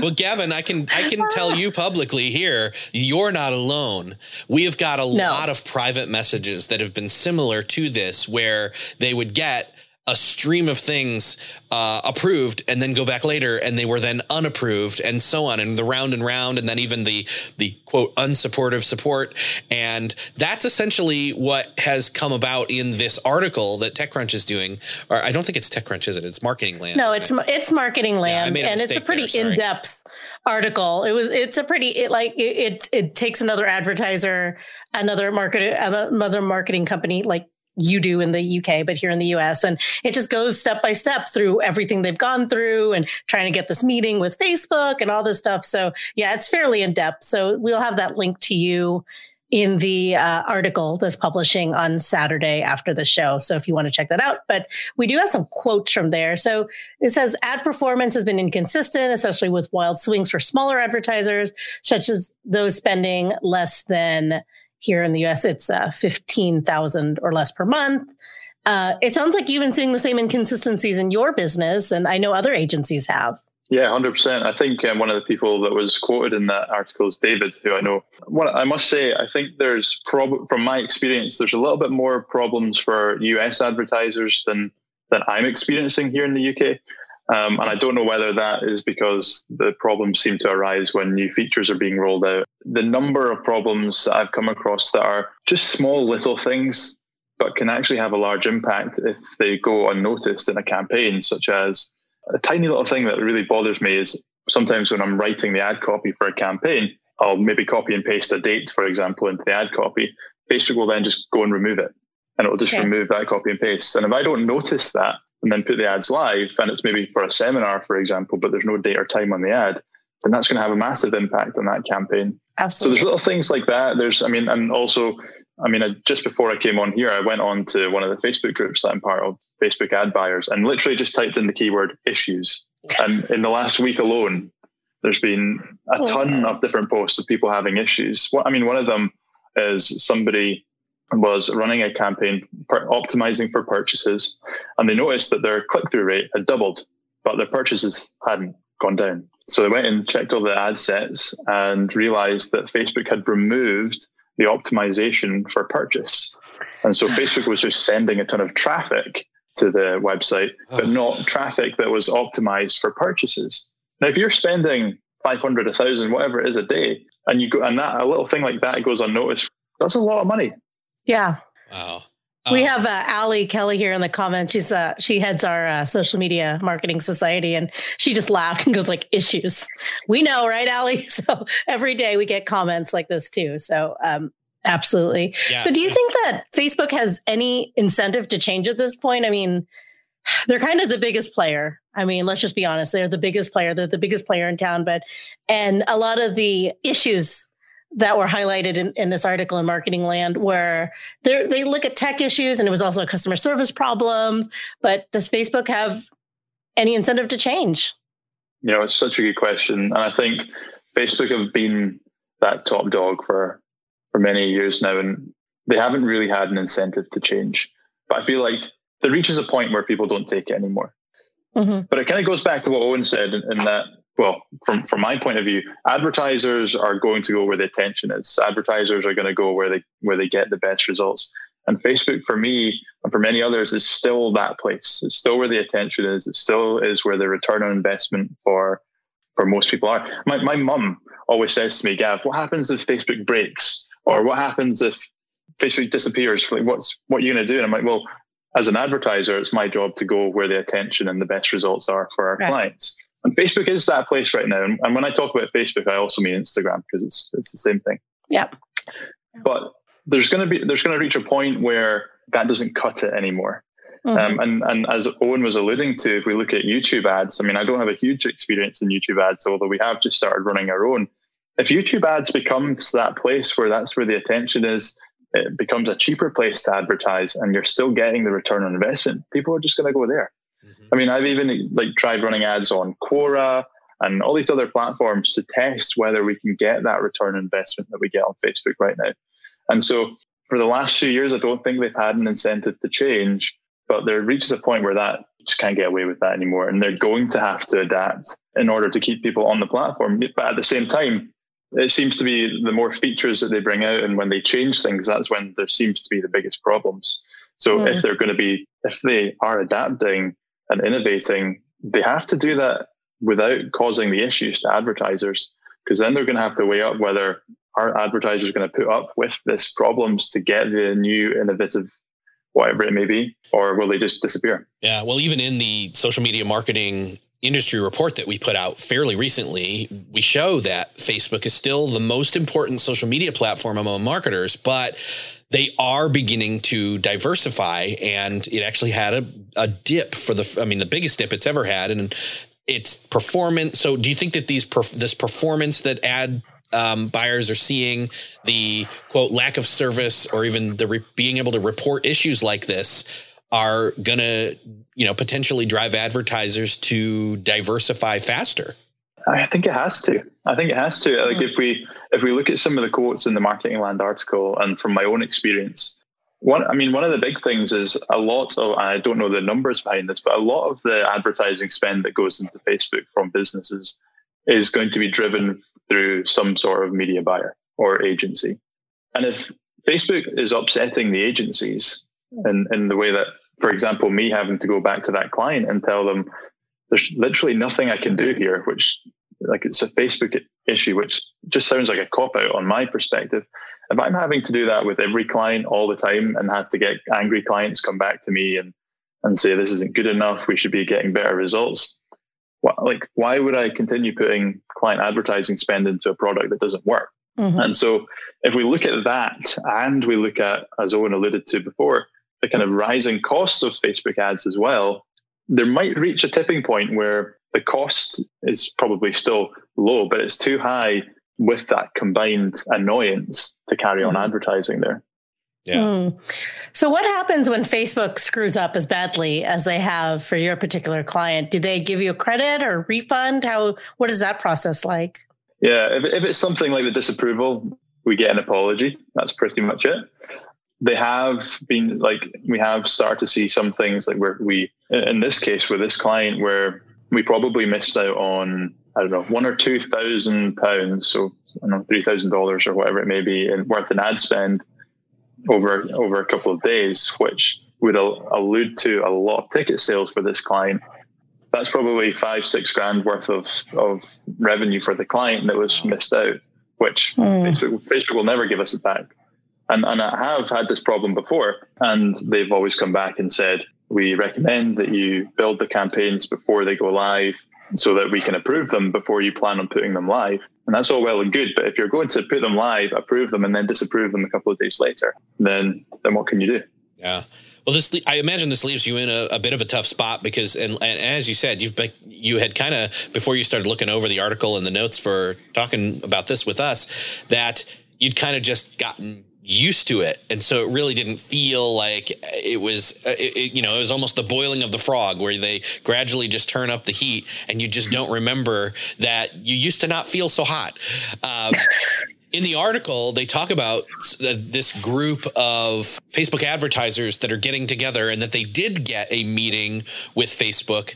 Well, Gavin, I can tell you publicly here, you're not alone. We have got a lot of private messages that have been similar to this, where they would get a stream of things approved and then go back later and they were then unapproved and so on, and the round and round, and then even the quote unsupportive support. And that's essentially what has come about in this article that TechCrunch is doing. Or I don't think it's TechCrunch, is it? It's Marketing Land. No, it's Marketing Land. Yeah, and it's a pretty in-depth article. It takes another advertiser, another marketing company, like you do in the UK, but here in the US. And it just goes step by step through everything they've gone through and trying to get this meeting with Facebook and all this stuff. So yeah, it's fairly in depth. So we'll have that link to you in the article that's publishing on Saturday after the show. So if you want to check that out, but we do have some quotes from there. So it says ad performance has been inconsistent, especially with wild swings for smaller advertisers, such as those spending less than, here in the US, it's 15,000 or less per month. It sounds like you've been seeing the same inconsistencies in your business, and I know other agencies have. Yeah, 100%. I think one of the people that was quoted in that article is David, who I know. Well, I must say, I think from my experience, there's a little bit more problems for US advertisers than I'm experiencing here in the UK. And I don't know whether that is because the problems seem to arise when new features are being rolled out. The number of problems that I've come across that are just small little things, but can actually have a large impact if they go unnoticed in a campaign, such as a tiny little thing that really bothers me is sometimes when I'm writing the ad copy for a campaign, I'll maybe copy and paste a date, for example, into the ad copy. Facebook will then just go and remove it, and it will just remove that copy and paste. And if I don't notice that, and then put the ads live, and it's maybe for a seminar, for example, but there's no date or time on the ad, then that's going to have a massive impact on that campaign. Absolutely. So there's little things like that. Just before I came on here, I went on to one of the Facebook groups that I'm part of, Facebook ad buyers, and literally just typed in the keyword issues. And in the last week alone, there's been a ton of different posts of people having issues. One of them is somebody was running a campaign optimizing for purchases, and they noticed that their click-through rate had doubled, but their purchases hadn't gone down. So they went and checked all the ad sets and realized that Facebook had removed the optimization for purchase. And so Facebook was just sending a ton of traffic to the website, but not traffic that was optimized for purchases. Now, if you're spending 500, 1,000, whatever it is a day, and you go, and that a little thing like that goes unnoticed, that's a lot of money. Yeah. Wow. We have Allie Kelly here in the comments. She's she heads our Social Media Marketing Society, and she just laughed and goes like, issues. We know, right, Allie? So every day we get comments like this too. So absolutely. Yeah. So do you think that Facebook has any incentive to change at this point? I mean, they're kind of the biggest player. I mean, let's just be honest. They're the biggest player. They're the biggest player in town. And a lot of the issues that were highlighted in this article in Marketing Land, where they look at tech issues, and it was also customer service problems. But does Facebook have any incentive to change? You know, it's such a good question. And I think Facebook have been that top dog for many years now, and they haven't really had an incentive to change. But I feel like it reaches a point where people don't take it anymore. Mm-hmm. But it kind of goes back to what Owen said in that, well, from my point of view, advertisers are going to go where the attention is. Advertisers are going to go where they get the best results. And Facebook, for me and for many others, is still that place. It's still where the attention is. It still is where the return on investment for most people are. My mum always says to me, Gav, what happens if Facebook breaks? Or what happens if Facebook disappears? Like, what are you going to do? And I'm like, well, as an advertiser, it's my job to go where the attention and the best results are for our clients. And Facebook is that place right now. And when I talk about Facebook, I also mean Instagram, because it's the same thing. Yeah. But there's going to reach a point where that doesn't cut it anymore. Mm-hmm. And as Owen was alluding to, if we look at YouTube ads, I mean, I don't have a huge experience in YouTube ads, although we have just started running our own. If YouTube ads becomes that place where that's where the attention is, it becomes a cheaper place to advertise, and you're still getting the return on investment, people are just going to go there. I mean, I've even tried running ads on Quora and all these other platforms to test whether we can get that return investment that we get on Facebook right now. And so for the last few years, I don't think they've had an incentive to change, but there reaches a point where that just can't get away with that anymore. And they're going to have to adapt in order to keep people on the platform. But at the same time, it seems to be the more features that they bring out and when they change things, that's when there seems to be the biggest problems. So if they're going to be, if they are adapting and innovating, they have to do that without causing the issues to advertisers, because then they're going to have to weigh up whether our advertisers are going to put up with this problems to get the new innovative, whatever it may be, or will they just disappear? Yeah, well, even in the social media marketing industry report that we put out fairly recently, we show that Facebook is still the most important social media platform among marketers, but they are beginning to diversify, and it actually had a dip the biggest dip it's ever had, and it's performance. So do you think that this performance that ad buyers are seeing, the quote lack of service, or even the being able to report issues like this, are going to, potentially drive advertisers to diversify faster? I think it has to. Like if we look at some of the quotes in the Marketing Land article, and from my own experience, one of the big things is I don't know the numbers behind this, but a lot of the advertising spend that goes into Facebook from businesses is going to be driven through some sort of media buyer or agency. And if Facebook is upsetting the agencies in the way that, for example, me having to go back to that client and tell them there's literally nothing I can do here, which it's a Facebook issue, which just sounds like a cop-out on my perspective. If I'm having to do that with every client all the time and have to get angry clients come back to me and say, this isn't good enough, we should be getting better results. Why would I continue putting client advertising spend into a product that doesn't work? Mm-hmm. And so if we look at that, and we look at, as Owen alluded to before, the kind of rising costs of Facebook ads as well, there might reach a tipping point where the cost is probably still low, but it's too high with that combined annoyance to carry on advertising there. Yeah. So what happens when Facebook screws up as badly as they have for your particular client? Do they give you a credit or refund? What is that process like? Yeah, if it's something like the disapproval, we get an apology. That's pretty much it. They have been we have started to see some things in this case with this client, where we probably missed out on, I don't know, £1,000 or £2,000. So I don't know, $3,000 or whatever it may be worth in ad spend over a couple of days, which would allude to a lot of ticket sales for this client. That's probably $5,000-6,000 worth of revenue for the client that was missed out, which Facebook will never give us it back. And I have had this problem before, and they've always come back and said, we recommend that you build the campaigns before they go live so that we can approve them before you plan on putting them live. And that's all well and good, but if you're going to put them live, approve them, and then disapprove them a couple of days later, then what can you do? Yeah. Well, I imagine this leaves you in a bit of a tough spot, because, and as you said, you had kind of, before you started looking over the article and the notes for talking about this with us, that you'd kind of just gotten used to it. And so it really didn't feel like it was, you know, it was almost the boiling of the frog where they gradually just turn up the heat and you just don't remember that you used to not feel so hot. In the article, they talk about this group of Facebook advertisers that are getting together and that they did get a meeting with Facebook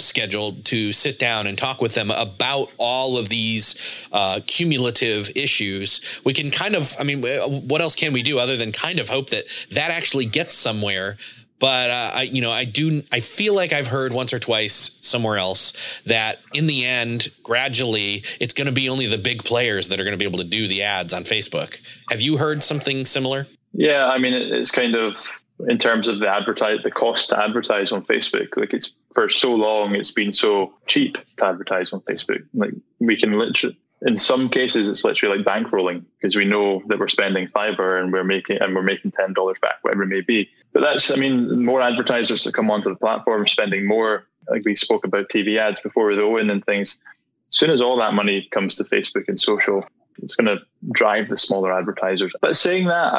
scheduled to sit down and talk with them about all of these cumulative issues. We can kind of, I mean, what else can we do other than kind of hope that that actually gets somewhere? But I feel like I've heard once or twice somewhere else that in the end, gradually, it's going to be only the big players that are going to be able to do the ads on Facebook. Have you heard something similar? Yeah, I mean, it's kind of in terms of the cost to advertise on Facebook. Like it's for so long, it's been so cheap to advertise on Facebook. Like we can literally, in some cases, it's literally like bankrolling because we know that we're spending $5 and we're making $10 back, whatever it may be. But that's, I mean, more advertisers that come onto the platform spending more. Like we spoke about TV ads before with Owen and things. As soon as all that money comes to Facebook and social, it's going to drive the smaller advertisers. But saying that,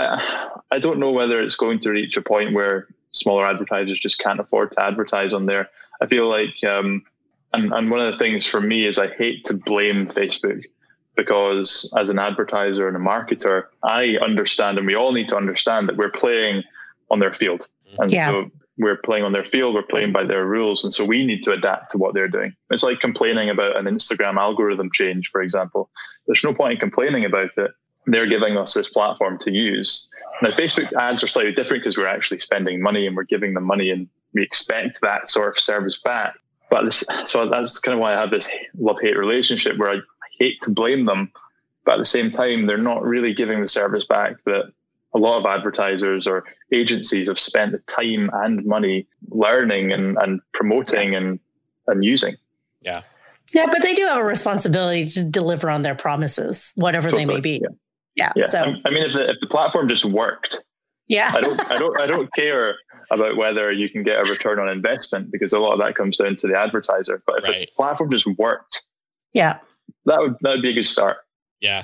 I don't know whether it's going to reach a point where smaller advertisers just can't afford to advertise on there. I feel like, and one of the things for me is I hate to blame Facebook because as an advertiser and a marketer, I understand, and we all need to understand that we're playing on their field. And so we're playing on their field, we're playing by their rules. And so we need to adapt to what they're doing. It's like complaining about an Instagram algorithm change, for example. There's no point in complaining about it. They're giving us this platform to use. Now, Facebook ads are slightly different because we're actually spending money and we're giving them money and we expect that sort of service back. But so that's kind of why I have this love-hate relationship where I hate to blame them. But at the same time, they're not really giving the service back that a lot of advertisers or agencies have spent the time and money learning and promoting and using. Yeah. Yeah, but they do have a responsibility to deliver on their promises, whatever they may be. Yeah. So I mean, if the platform just worked, I don't care about whether you can get a return on investment because a lot of that comes down to the advertiser. But if the platform just worked, that would be a good start.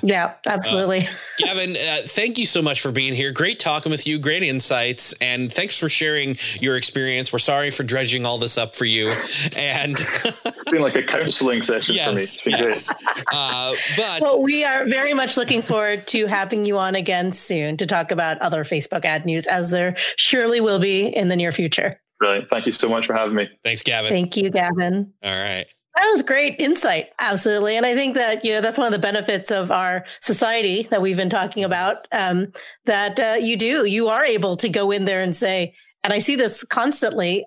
Yeah, absolutely. Gavin, thank you so much for being here. Great talking with you. Great insights. And thanks for sharing your experience. We're sorry for dredging all this up for you. And it's been like a counseling session for me. It's been great. Well, we are very much looking forward to having you on again soon to talk about other Facebook ad news, as there surely will be in the near future. Brilliant. Thank you so much for having me. Thanks, Gavin. Thank you, Gavin. All right. That was great insight. Absolutely. And I think that, you know, that's one of the benefits of our society that we've been talking about, you are able to go in there and say, and I see this constantly,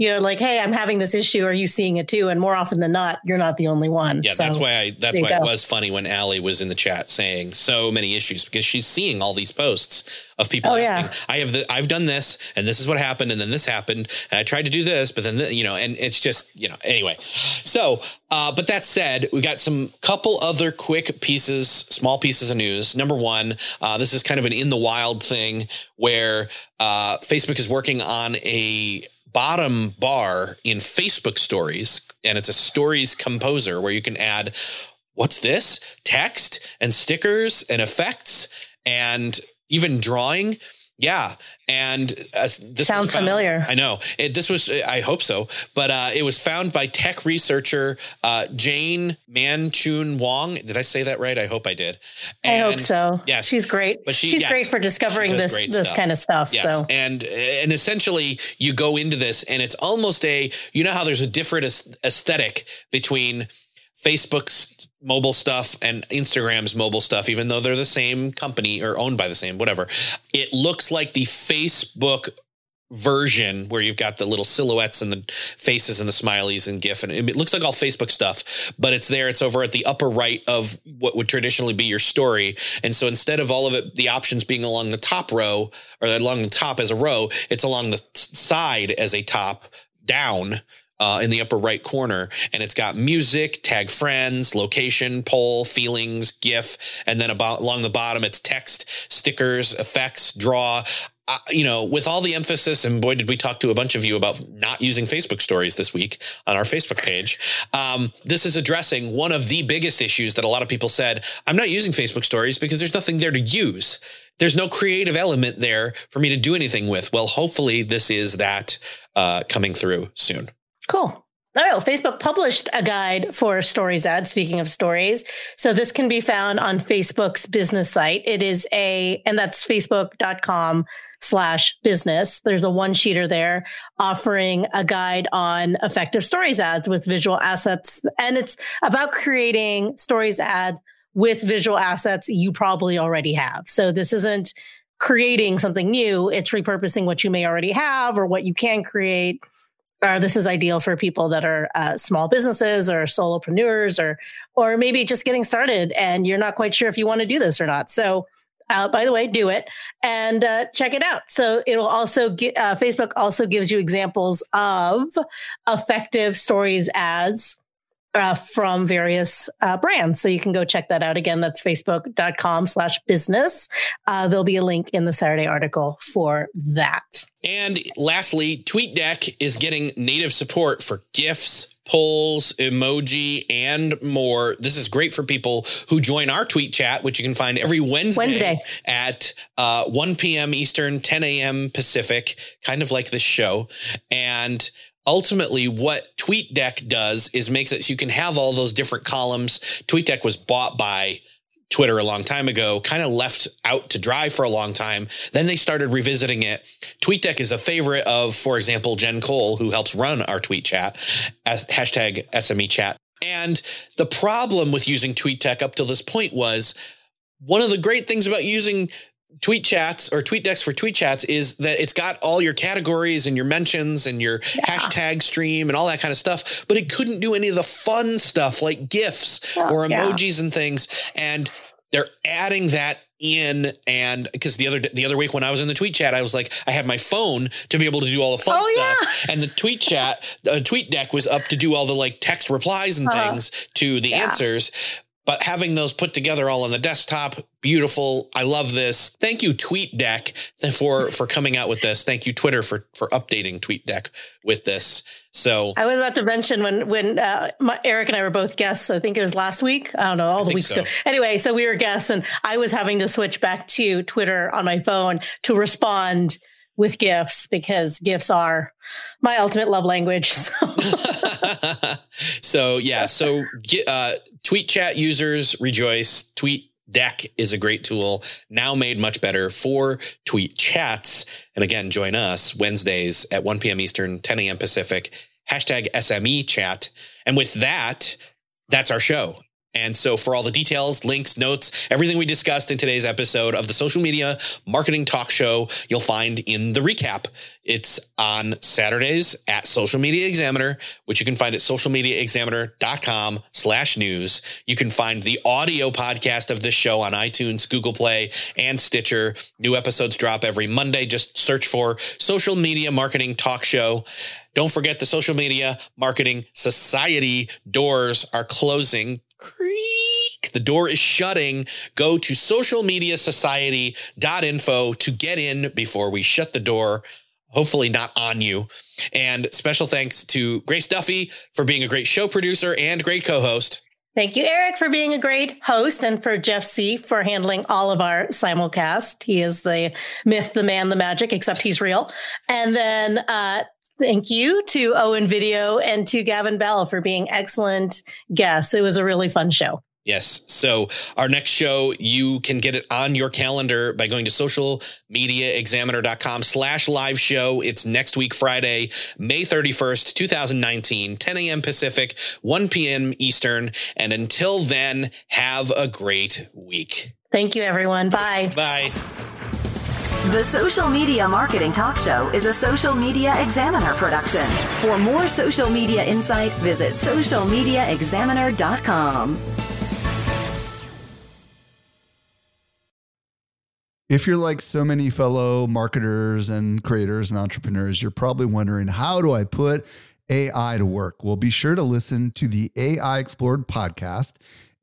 like, hey, I'm having this issue. Are you seeing it too? And more often than not, you're not the only one. Yeah, so that's why it was funny when Allie was in the chat saying so many issues because she's seeing all these posts of people asking, I've done this and this is what happened. And then this happened and I tried to do this, but then, and it's just, anyway. So, but that said, we got some couple other quick pieces, small pieces of news. Number one, this is kind of an in the wild thing where Facebook is working on a bottom bar in Facebook stories, and it's a stories composer where you can add what's this text and stickers and effects and even drawing. Yeah. And this sounds familiar. I know I hope so, but it was found by tech researcher Jane Manchun Wong. Did I say that right? I hope I did. And I hope so. Yes. She's great. But she's great for discovering this kind of stuff. Yes. So. And essentially you go into this and it's almost how there's a different aesthetic between Facebook's mobile stuff and Instagram's mobile stuff, even though they're the same company or owned by the same, whatever. It looks like the Facebook version where you've got the little silhouettes and the faces and the smileys and GIF, and it looks like all Facebook stuff, but it's there. It's over at the upper right of what would traditionally be your story. And so instead of all of it, the options being along the top row or along the top as a row, it's along the side as a top down in the upper right corner, and it's got music, tag friends, location, poll, feelings, GIF, and then along the bottom, it's text, stickers, effects, draw. you know, with all the emphasis, and boy, did we talk to a bunch of you about not using Facebook stories this week on our Facebook page. This is addressing one of the biggest issues that a lot of people said, I'm not using Facebook stories because there's nothing there to use. There's no creative element there for me to do anything with. Well, hopefully this is that coming through soon. Cool. Oh, Facebook published a guide for stories ads, speaking of stories. So this can be found on Facebook's business site. It is and that's facebook.com/business. There's a one-sheeter there offering a guide on effective stories ads with visual assets. And it's about creating stories ads with visual assets you probably already have. So this isn't creating something new. It's repurposing what you may already have or what you can create. This is ideal for people that are small businesses or solopreneurs or maybe just getting started and you're not quite sure if you want to do this or not. So by the way, do it and check it out. So it will also Facebook also gives you examples of effective stories ads from various brands. So you can go check that out. Again, that's facebook.com/business. There'll be a link in the Saturday article for that. And lastly, TweetDeck is getting native support for GIFs, polls, emoji, and more. This is great for people who join our tweet chat, which you can find every Wednesday. At 1 p.m. Eastern, 10 a.m. Pacific, kind of like this show. And ultimately, what TweetDeck does is makes it so you can have all those different columns. TweetDeck was bought by Twitter a long time ago, kind of left out to dry for a long time. Then they started revisiting it. TweetDeck is a favorite of, for example, Jen Cole, who helps run our tweet chat, hashtag SME chat. And the problem with using TweetDeck up till this point was one of the great things about using tweet chats or tweet decks for tweet chats is that it's got all your categories and your mentions and your hashtag stream and all that kind of stuff, but it couldn't do any of the fun stuff like GIFs or emojis and things. And they're adding that in. And because the other week when I was in the tweet chat, I was like, I had my phone to be able to do all the fun stuff. Yeah. And the tweet chat, tweet deck was up to do all the like text replies and things to the answers. But having those put together all on the desktop, beautiful. I love this. Thank you, TweetDeck, for coming out with this. Thank you, Twitter, for updating TweetDeck with this. So I was about to mention when Eric and I were both guests, I think it was last week. I don't know, all the weeks ago. Anyway, so we were guests and I was having to switch back to Twitter on my phone to respond with GIFs because GIFs are my ultimate love language. So tweet chat users rejoice. TweetDeck is a great tool now made much better for tweet chats. And again, join us Wednesdays at 1 p.m. Eastern, 10 a.m. Pacific, hashtag SME chat. And with that, that's our show. And so for all the details, links, notes, everything we discussed in today's episode of the Social Media Marketing Talk Show, you'll find in the recap. It's on Saturdays at Social Media Examiner, which you can find at socialmediaexaminer.com/news. You can find the audio podcast of this show on iTunes, Google Play, and Stitcher. New episodes drop every Monday. Just search for Social Media Marketing Talk Show. Don't forget the Social Media Marketing Society doors are closing. Creak. The door is shutting. Go to socialmediasociety.info to get in before we shut the door. Hopefully not on you. And special thanks to Grace Duffy for being a great show producer and great co-host. Thank you, Eric, for being a great host, and for Jeff C for handling all of our simulcast. He is the myth, the man, the magic, except he's real. And then, thank you to Owen Video and to Gavin Bell for being excellent guests. It was a really fun show. Yes. So our next show, you can get it on your calendar by going to socialmediaexaminer.com/live show. It's next week, Friday, May 31st, 2019, 10 a.m. Pacific, 1 p.m. Eastern. And until then, have a great week. Thank you, everyone. Bye. Bye. The Social Media Marketing Talk Show is a Social Media Examiner production. For more social media insight, visit socialmediaexaminer.com. If you're like so many fellow marketers and creators and entrepreneurs, you're probably wondering, how do I put AI to work? Well, be sure to listen to the AI Explored podcast,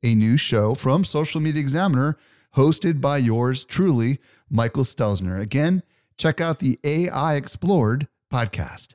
a new show from Social Media Examiner, hosted by yours truly, Michael Stelzner. Again, check out the AI Explored podcast.